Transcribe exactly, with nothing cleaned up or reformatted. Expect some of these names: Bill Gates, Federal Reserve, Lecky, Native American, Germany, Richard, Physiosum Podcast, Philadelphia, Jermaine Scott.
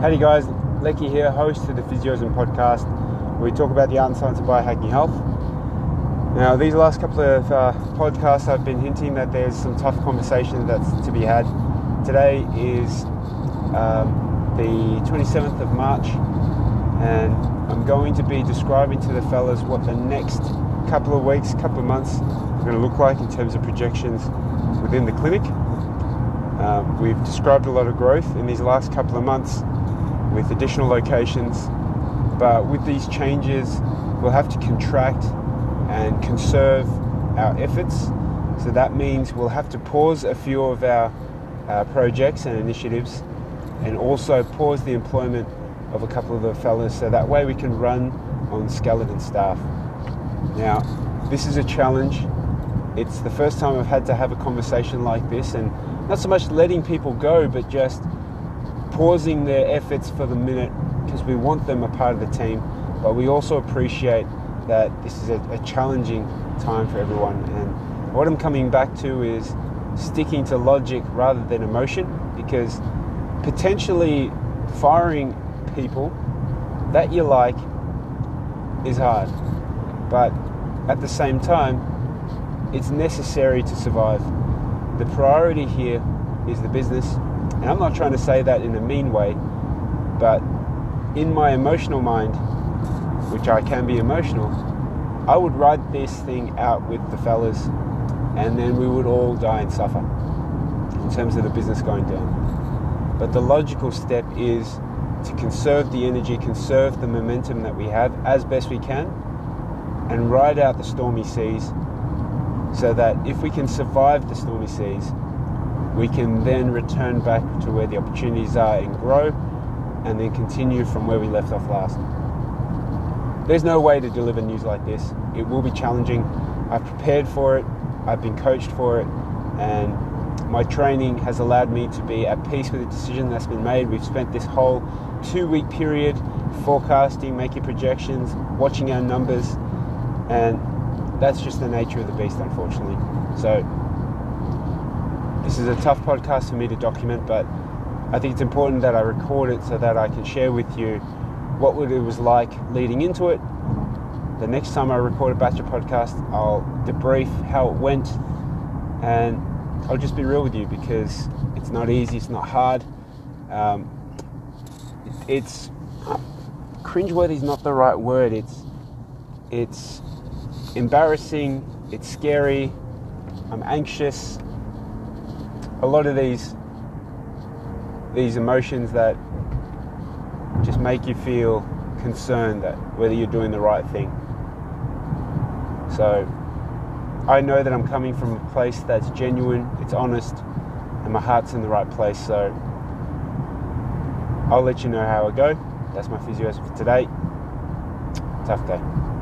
Hey guys, Lecky here, host of the Physiosum Podcast, where we talk about the art and science of biohacking health. Now, these last couple of uh, podcasts, I've been hinting that there's some tough conversation that's to be had. Today is um, the twenty-seventh of March, and I'm going to be describing to the fellas what the next couple of weeks, couple of months are going to look like in terms of projections within the clinic. Um, we've described a lot of growth in these last couple of months with additional locations, but with these changes we'll have to contract and conserve our efforts, so that means we'll have to pause a few of our uh, projects and initiatives, and also pause the employment of a couple of the fellas, so that way we can run on skeleton staff. Now, this is a challenge. It's the first time I've had to have a conversation like this, and not so much letting people go, but just pausing their efforts for the minute, because we want them a part of the team, but we also appreciate that this is a, a challenging time for everyone. And what I'm coming back to is sticking to logic rather than emotion, because potentially firing people that you like is hard, but at the same time it's necessary to survive. The priority here is the business, and I'm not trying to say that in a mean way, but in my emotional mind, which I can be emotional, I would ride this thing out with the fellas, and then we would all die and suffer in terms of the business going down. But the logical step is to conserve the energy, conserve the momentum that we have as best we can, and ride out the stormy seas, so that if we can survive the stormy seas, we can then return back to where the opportunities are and grow, and then continue from where we left off last. There's no way to deliver news like this. It will be challenging. I've prepared for it, I've been coached for it, and my training has allowed me to be at peace with the decision that's been made. We've spent this whole two-week period forecasting, making projections, watching our numbers, and that's just the nature of the beast, unfortunately. So this is a tough podcast for me to document, but I think it's important that I record it so that I can share with you what it was like leading into it. The next time I record a batch of podcasts, I'll debrief how it went, and I'll just be real with you, because it's not easy, it's not hard. Um, it's cringeworthy is not the right word. It's it's embarrassing, it's scary, I'm anxious. A lot of these these emotions that just make you feel concerned that whether you're doing the right thing. So I know that I'm coming from a place that's genuine, it's honest, and my heart's in the right place, so I'll let you know how I go. That's my physio for today. Tough day.